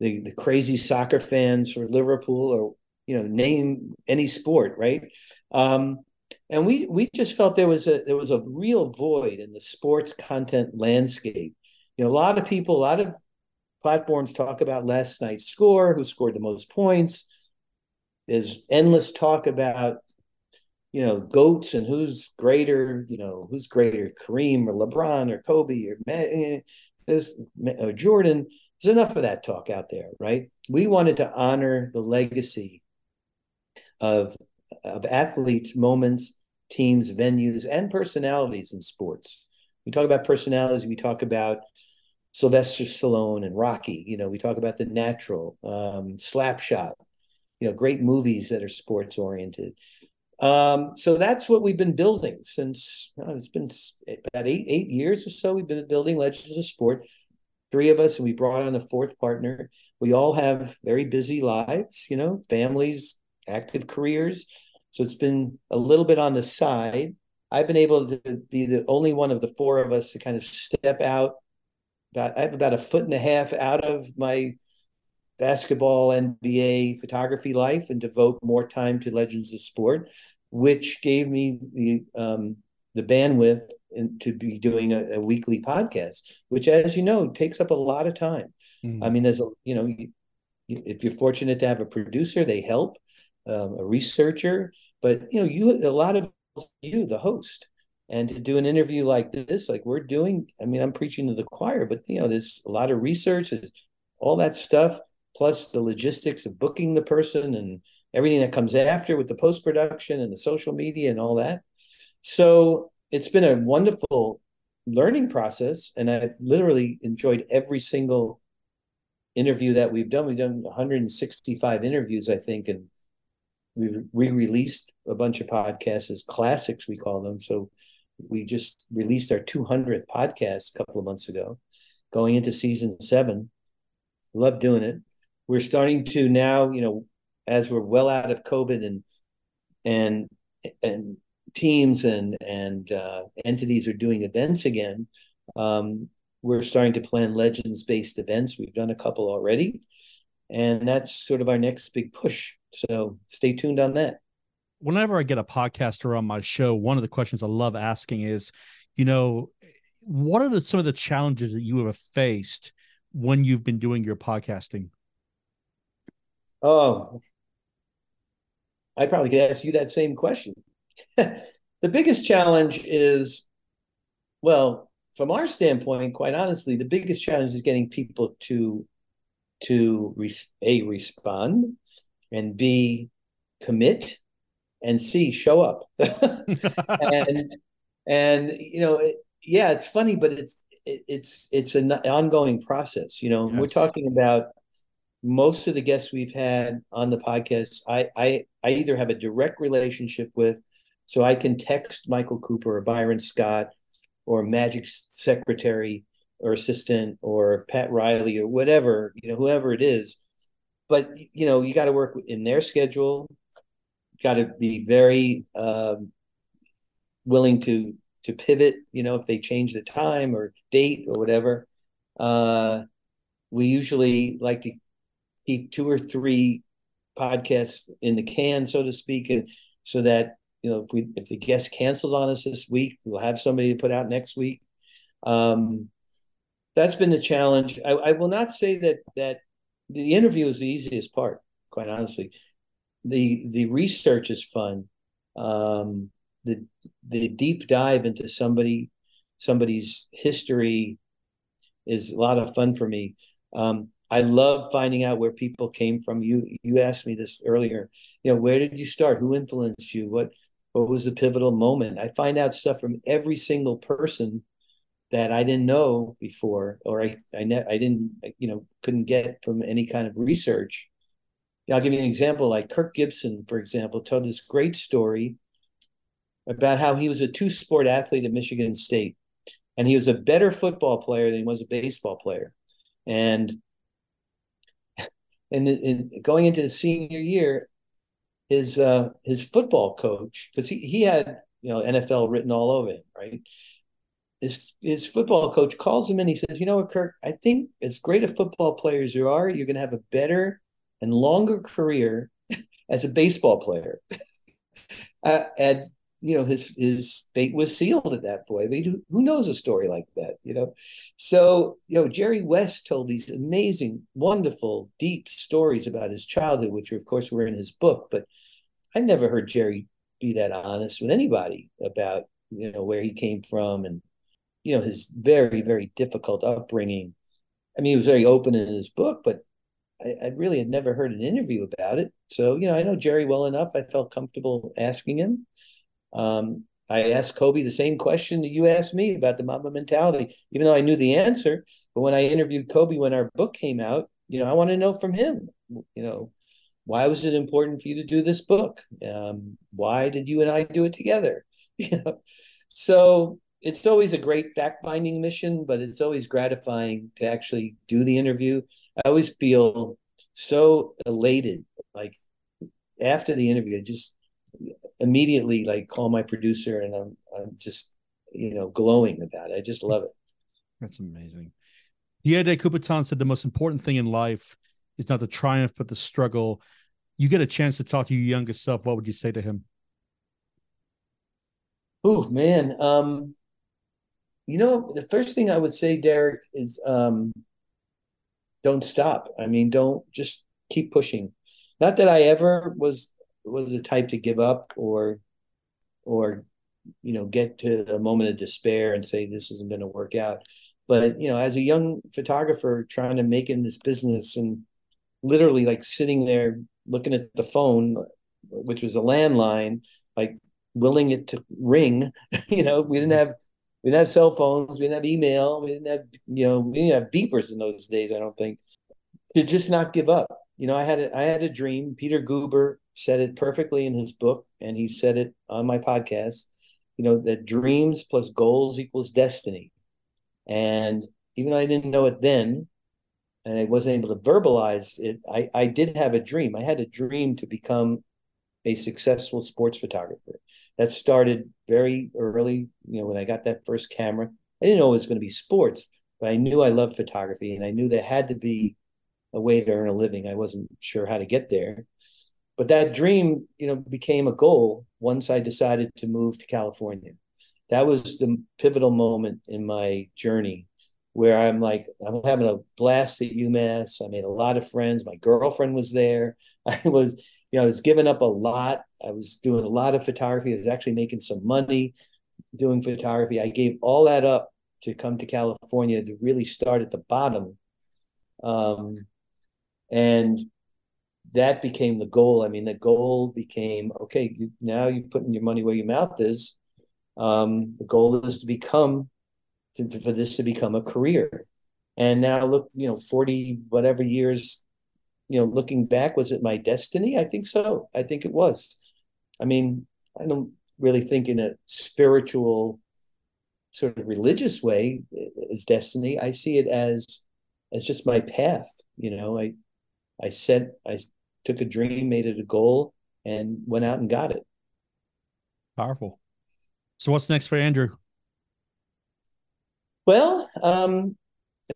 the, the crazy soccer fans for Liverpool or, you know, name any sport, right? Um, and we we just felt there was a there was a real void in the sports content landscape. You know, a lot of people, a lot of platforms talk about last night's score, who scored the most points. There's endless talk about, you know, GOATs and who's greater, you know, who's greater, Kareem or LeBron or Kobe or Ma- this, or Jordan. There's enough of that talk out there, right? We wanted to honor the legacy of of athletes, moments, teams, venues, and personalities in sports. We talk about personalities. We talk about Sylvester Stallone and Rocky. You know, we talk about The Natural, um, Slapshot. You know, great movies that are sports oriented. Um, so that's what we've been building since, you know, it's been about eight eight years or so. We've been building Legends of Sport. Three of us, and we brought on a fourth partner. We all have very busy lives, you know, families, active careers. So it's been a little bit on the side. I've been able to be the only one of the four of us to kind of step out. I have about a foot and a half out of my basketball, N B A, photography life and devote more time to Legends of Sport, which gave me the um, the bandwidth and to be doing a, a weekly podcast, which, as you know, takes up a lot of time. Mm. I mean, there's a, you know, you, if you're fortunate to have a producer, they help, um, a researcher, but you know, you, a lot of you, the host, and to do an interview like this, like we're doing, I mean, I'm preaching to the choir, but you know, there's a lot of research, there's all that stuff, plus the logistics of booking the person and everything that comes after with the post-production and the social media and all that. So it's been a wonderful learning process, and I've literally enjoyed every single interview that we've done. We've done one hundred sixty-five interviews, I think, and we've re-released a bunch of podcasts as classics, we call them. So we just released our two hundredth podcast a couple of months ago, going into season seven. Love doing it. We're starting to now, you know, as we're well out of COVID and and and. teams and and uh, entities are doing events again. Um, we're starting to plan Legends-based events. We've done a couple already, and that's sort of our next big push. So stay tuned on that. Whenever I get a podcaster on my show, one of the questions I love asking is, you know, what are the, some of the challenges that you have faced when you've been doing your podcasting? Oh, I probably could ask you that same question. The biggest challenge is, well, from our standpoint, quite honestly, the biggest challenge is getting people to, to A, respond, and B, commit, and C, show up. and, and, you know, it, yeah, it's funny, but it's, it, it's, it's an ongoing process, you know. Yes. We're talking about most of the guests we've had on the podcast, I, I, I either have a direct relationship with. So I can text Michael Cooper or Byron Scott or Magic's secretary or assistant or Pat Riley or whatever, you know, whoever it is. But, you know, you got to work in their schedule, got to be very um, willing to to pivot, you know, if they change the time or date or whatever. Uh, we usually like to keep two or three podcasts in the can, so to speak, and so that, you know, if we if the guest cancels on us this week, we'll have somebody to put out next week. Um, that's been the challenge. I, I will not say that that the interview is the easiest part, quite honestly. The the research is fun. Um, the the deep dive into somebody somebody's history is a lot of fun for me. Um, I love finding out where people came from. You you asked me this earlier. You know, where did you start? Who influenced you? What what was the pivotal moment? I find out stuff from every single person that I didn't know before, or I I, ne- I didn't you know couldn't get from any kind of research. I'll give you an example. Like Kirk Gibson, for example, told this great story about how he was a two-sport athlete at Michigan State, and he was a better football player than he was a baseball player. And and, and going into the senior year, his uh, his football coach, because he, he had you know N F L written all over him, right? His, his football coach calls him in. He says, you know what, Kirk, I think as great a football player as you are, you're going to have a better and longer career as a baseball player. uh, and, you know, his his fate was sealed at that point. I mean, who knows a story like that, you know? So, you know, Jerry West told these amazing, wonderful, deep stories about his childhood, which, of course, were in his book. But I never heard Jerry be that honest with anybody about, you know, where he came from and, you know, his very, very difficult upbringing. I mean, he was very open in his book, but I, I really had never heard an interview about it. So, you know, I know Jerry well enough. I felt comfortable asking him. Um, I asked Kobe the same question that you asked me about the Mamba mentality, even though I knew the answer. But when I interviewed Kobe, when our book came out, you know, I want to know from him, you know, why was it important for you to do this book? Um, why did you and I do it together? You know, so it's always a great fact-finding mission, but it's always gratifying to actually do the interview. I always feel so elated, like after the interview, I just immediately like call my producer and I'm I'm just, you know, glowing about it. I just love it. That's amazing. Pierre de Coubertin said the most important thing in life is not the triumph, but the struggle. You get a chance to talk to your younger self. What would you say to him? Oh, man. Um, you know, the first thing I would say, Derek, is um, don't stop. I mean, don't just keep pushing. Not that I ever was was the type to give up or, or you know, get to a moment of despair and say this isn't going to work out. But, you know, as a young photographer trying to make in this business and literally like sitting there looking at the phone, which was a landline, like willing it to ring, you know, we didn't have we didn't have cell phones, we didn't have email, we didn't have, you know, we didn't have beepers in those days, I don't think, to just not give up. You know, I had a, I had a dream. Peter Guber said it perfectly in his book, and he said it on my podcast, you know, that dreams plus goals equals destiny. And even though I didn't know it then, and I wasn't able to verbalize it, I, I did have a dream. I had a dream to become a successful sports photographer. That started very early, you know, when I got that first camera. I didn't know it was going to be sports, but I knew I loved photography, and I knew there had to be a way to earn a living. I wasn't sure how to get there. But that dream, you know, became a goal once I decided to move to California. That was the pivotal moment in my journey where I'm like, I'm having a blast at UMass. I made a lot of friends. My girlfriend was there. I was, you know, I was giving up a lot. I was doing a lot of photography. I was actually making some money doing photography. I gave all that up to come to California to really start at the bottom. Um, and that became the goal. I mean, the goal became, okay, you, now you're putting your money where your mouth is. Um, the goal is to become, to, for this to become a career. And now look, you know, forty whatever years, you know, looking back, was it my destiny? I think so. I think it was. I mean, I don't really think in a spiritual sort of religious way as destiny. I see it as, as just my path. You know, I, I said, I took a dream, made it a goal, and went out and got it. Powerful. So what's next for Andrew? Well, um,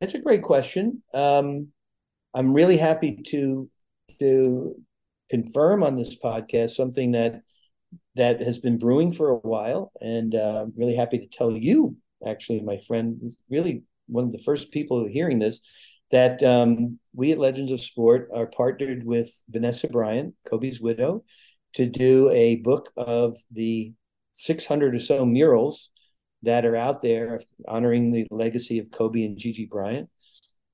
that's a great question. Um, I'm really happy to to confirm on this podcast something that that has been brewing for a while, and uh, I'm really happy to tell you, actually, my friend, really one of the first people hearing this, that um, we at Legends of Sport are partnered with Vanessa Bryant, Kobe's widow, to do a book of the six hundred or so murals that are out there honoring the legacy of Kobe and Gigi Bryant.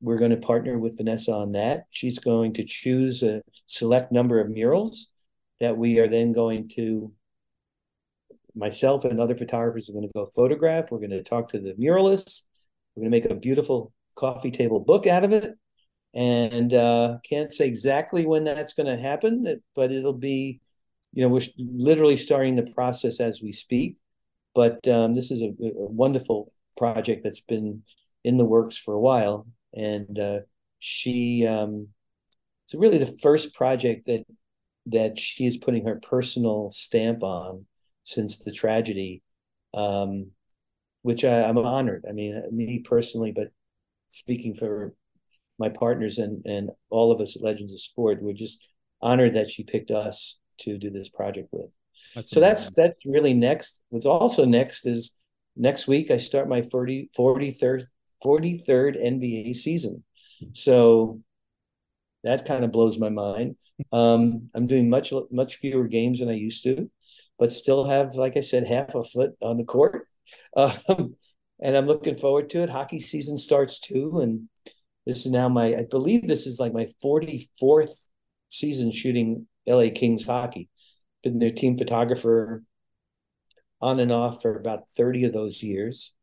We're going to partner with Vanessa on that. She's going to choose a select number of murals that we are then going to, myself and other photographers are going to go photograph. We're going to talk to the muralists. We're going to make a beautiful coffee table book out of it. And uh, can't say exactly when that's going to happen, but it'll be, you know, we're literally starting the process as we speak. But um, this is a, a wonderful project that's been in the works for a while. And uh, she, um, it's really the first project that that she is putting her personal stamp on since the tragedy, um, which I, I'm honored. I mean, me personally, but speaking for my partners and, and all of us at Legends of Sport, we're just honored that she picked us to do this project with. That's so amazing. that's that's really next. What's also next is next week I start my forty, forty-third, forty-third N B A season. So that kind of blows my mind. Um, I'm doing much, much fewer games than I used to, but still have, like I said, half a foot on the court. Um, and I'm looking forward to it. Hockey season starts too. And this is now my, I believe this is like my forty-fourth season shooting L A Kings hockey. Been their team photographer on and off for about thirty of those years.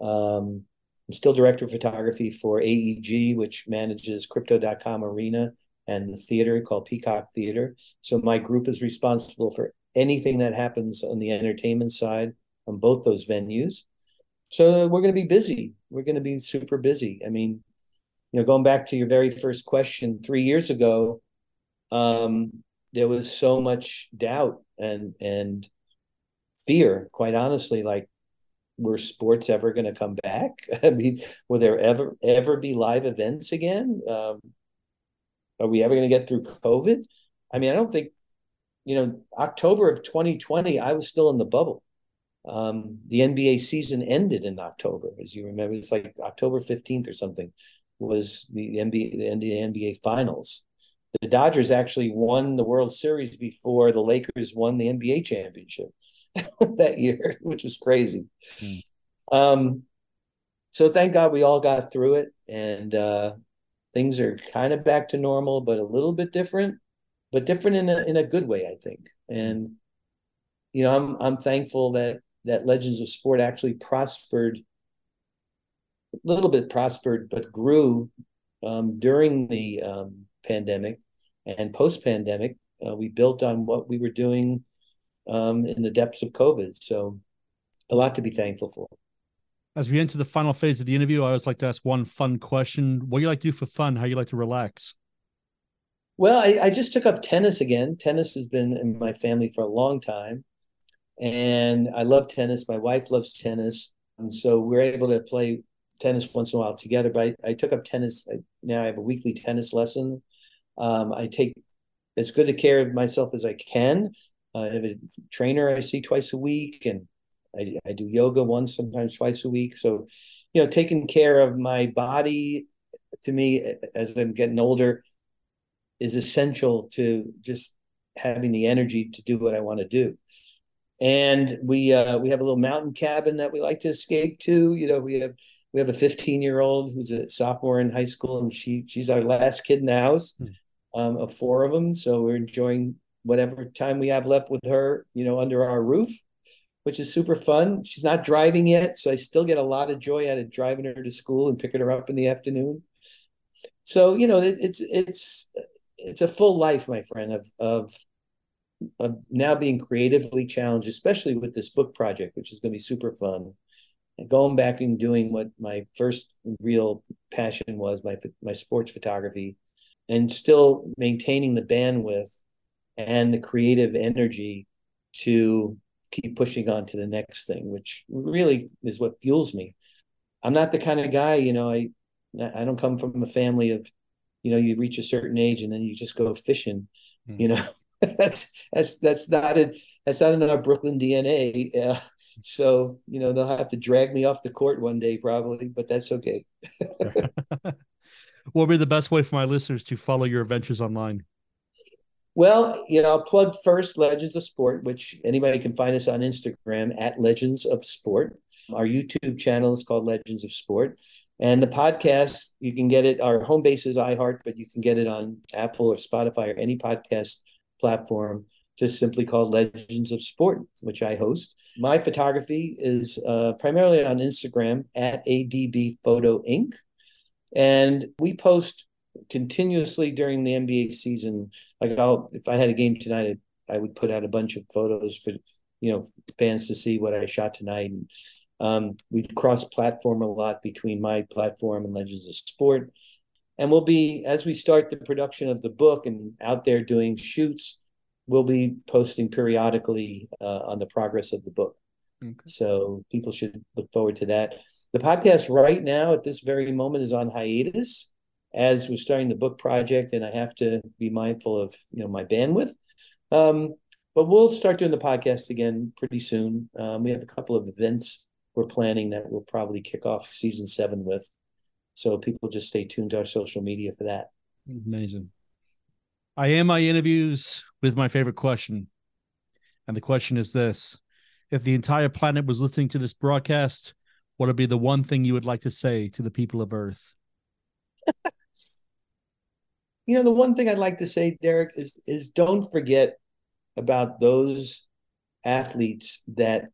Um, I'm still director of photography for A E G, which manages Crypto dot com Arena and the theater called Peacock Theater. So my group is responsible for anything that happens on the entertainment side on both those venues. So we're going to be busy. We're going to be super busy. I mean, you know, going back to your very first question, three years ago, um, there was so much doubt and and fear, quite honestly, like, were sports ever going to come back? I mean, will there ever, ever be live events again? Um, are we ever going to get through COVID? I mean, I don't think, you know, October of twenty twenty, I was still in the bubble. Um, the N B A season ended in October, as you remember. It's like October fifteenth or something was the N B A, the N B A finals. The Dodgers actually won the World Series before the Lakers won the N B A championship that year, which was crazy. Mm. Um, so thank God we all got through it, and uh, things are kind of back to normal, but a little bit different, but different in a in a good way, I think. And you know, I'm I'm thankful that that Legends of Sport actually prospered, a little bit prospered, but grew um, during the um, pandemic and post-pandemic. Uh, we built on what we were doing um, in the depths of COVID. So a lot to be thankful for. As we enter the final phase of the interview, I always like to ask one fun question. What do you like to do for fun? How do you like to relax? Well, I, I just took up tennis again. Tennis has been in my family for a long time, and I love tennis. My wife loves tennis. And so we're able to play tennis once in a while together, but I, I took up tennis. I, now I have a weekly tennis lesson. Um, I take as good a care of myself as I can. Uh, I have a trainer I see twice a week, and I, I do yoga once, sometimes twice a week. So, you know, taking care of my body, to me, as I'm getting older, is essential to just having the energy to do what I want to do. And we uh, we have a little mountain cabin that we like to escape to. You know, we have we have a fifteen-year-old who's a sophomore in high school, and she she's our last kid in the house, um, of four of them. So we're enjoying whatever time we have left with her, you know, under our roof, which is super fun. She's not driving yet, so I still get a lot of joy out of driving her to school and picking her up in the afternoon. So, you know, it, it's it's it's a full life, my friend, of of of now being creatively challenged, especially with this book project, which is going to be super fun. And going back and doing what my first real passion was, my my sports photography, and still maintaining the bandwidth and the creative energy to keep pushing on to the next thing, which really is what fuels me. I'm not the kind of guy, you know, I, I don't come from a family of, you know, you reach a certain age and then you just go fishing, mm-hmm. you know, that's, that's, that's not it. That's not in our Brooklyn D N A. Uh, so, you know, they'll have to drag me off the court one day probably, but that's okay. What would be the best way for my listeners to follow your adventures online? Well, you know, I'll plug first Legends of Sport, which anybody can find us on Instagram at Legends of Sport. Our YouTube channel is called Legends of Sport. And the podcast, you can get it. Our home base is iHeart, but you can get it on Apple or Spotify or any podcast platform, just simply called Legends of Sport, which I host. My photography is uh, primarily on Instagram at A D B Photo Incorporated. And we post continuously during the N B A season. Like I'll, if I had a game tonight, I, I would put out a bunch of photos for, you know, fans to see what I shot tonight. And um, we cross platform a lot between my platform and Legends of Sport. And we'll be, as we start the production of the book and out there doing shoots, we'll be posting periodically uh, on the progress of the book. Okay. So people should look forward to that. The podcast right now at this very moment is on hiatus as we're starting the book project, and I have to be mindful of, you know, my bandwidth. Um, but we'll start doing the podcast again pretty soon. Um, we have a couple of events we're planning that we'll probably kick off season seven with. So people just stay tuned to our social media for that. Amazing. I end my interviews with my favorite question. And the question is this: if the entire planet was listening to this broadcast, what would be the one thing you would like to say to the people of Earth? You know, the one thing I'd like to say, Derek, is, is don't forget about those athletes that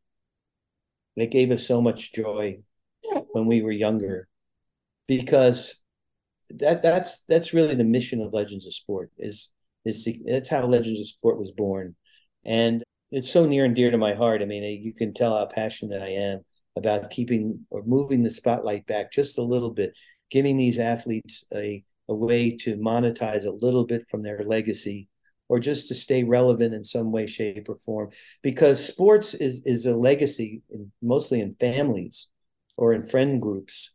they gave us so much joy when we were younger, because that that's that's really the mission of Legends of Sport. Is is that's how Legends of Sport was born, and it's so near and dear to my heart. I mean, you can tell how passionate I am about keeping or moving the spotlight back just a little bit, giving these athletes a, a way to monetize a little bit from their legacy, or just to stay relevant in some way, shape, or form. Because sports is is a legacy, in, mostly in families or in friend groups.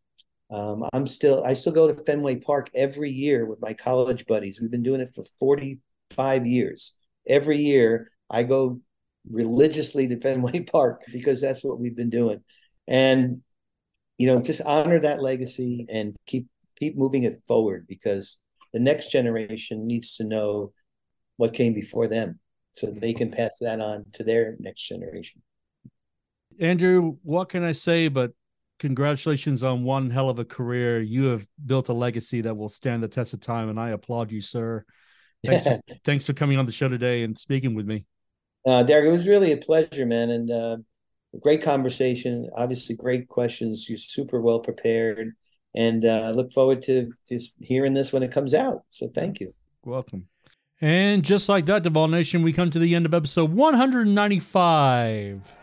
Um, I'm still I still go to Fenway Park every year with my college buddies. We've been doing it for forty-five years. Every year I go religiously to Fenway Park because that's what we've been doing. And, you know, just honor that legacy and keep keep moving it forward, because the next generation needs to know what came before them so they can pass that on to their next generation. Andrew, what can I say but congratulations on one hell of a career. You have built a legacy that will stand the test of time, and I applaud you, sir. Thanks, for, thanks for coming on the show today and speaking with me. Uh, Derek, it was really a pleasure, man, and uh, great conversation. Obviously, great questions. You're super well prepared, and I uh, look forward to just hearing this when it comes out. So thank you. Welcome. And just like that, Duvall Nation, we come to the end of episode one ninety-five.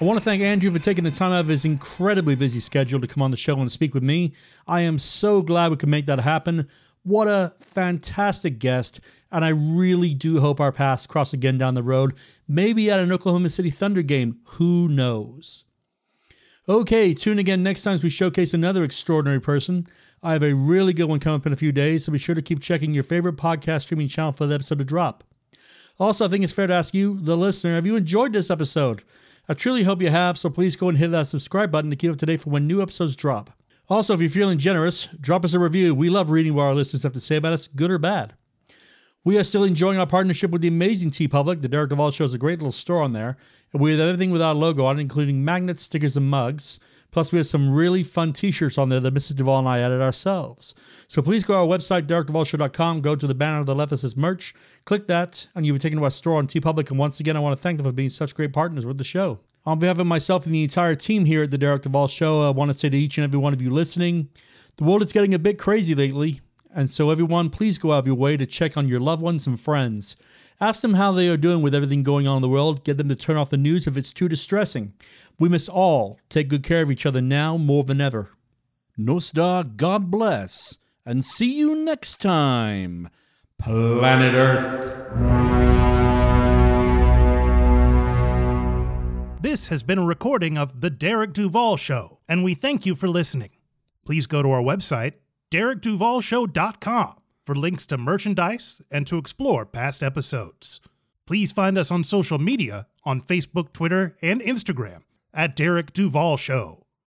I want to thank Andrew for taking the time out of his incredibly busy schedule to come on the show and speak with me. I am so glad we could make that happen. What a fantastic guest, and I really do hope our paths cross again down the road, maybe at an Oklahoma City Thunder game. Who knows? Okay, tune again next time as we showcase another extraordinary person. I have a really good one coming up in a few days, so be sure to keep checking your favorite podcast streaming channel for the episode to drop. Also, I think it's fair to ask you, the listener, have you enjoyed this episode? I truly hope you have, so please go and hit that subscribe button to keep up to date for when new episodes drop. Also, if you're feeling generous, drop us a review. We love reading what our listeners have to say about us, good or bad. We are still enjoying our partnership with the amazing TeePublic. The Derek Duvall Show is a great little store on there, and we have everything with our logo on it, including magnets, stickers, and mugs. Plus, we have some really fun t-shirts on there that Missus Duvall and I added ourselves. So please go to our website, derek duvall show dot com, go to the banner on the left that says merch, click that, and you'll be taken to our store on TeePublic. And once again, I want to thank them for being such great partners with the show. On behalf of myself and the entire team here at the Derek Duvall Show, I want to say to each and every one of you listening, the world is getting a bit crazy lately, and so everyone, please go out of your way to check on your loved ones and friends. Ask them how they are doing with everything going on in the world. Get them to turn off the news if it's too distressing. We must all take good care of each other now more than ever. Nostar, God bless, and see you next time, Planet Earth. This has been a recording of The Derek Duvall Show, and we thank you for listening. Please go to our website, derek duvall show dot com, for links to merchandise and to explore past episodes. Please find us on social media on Facebook, Twitter, and Instagram at Derek Duvall Show.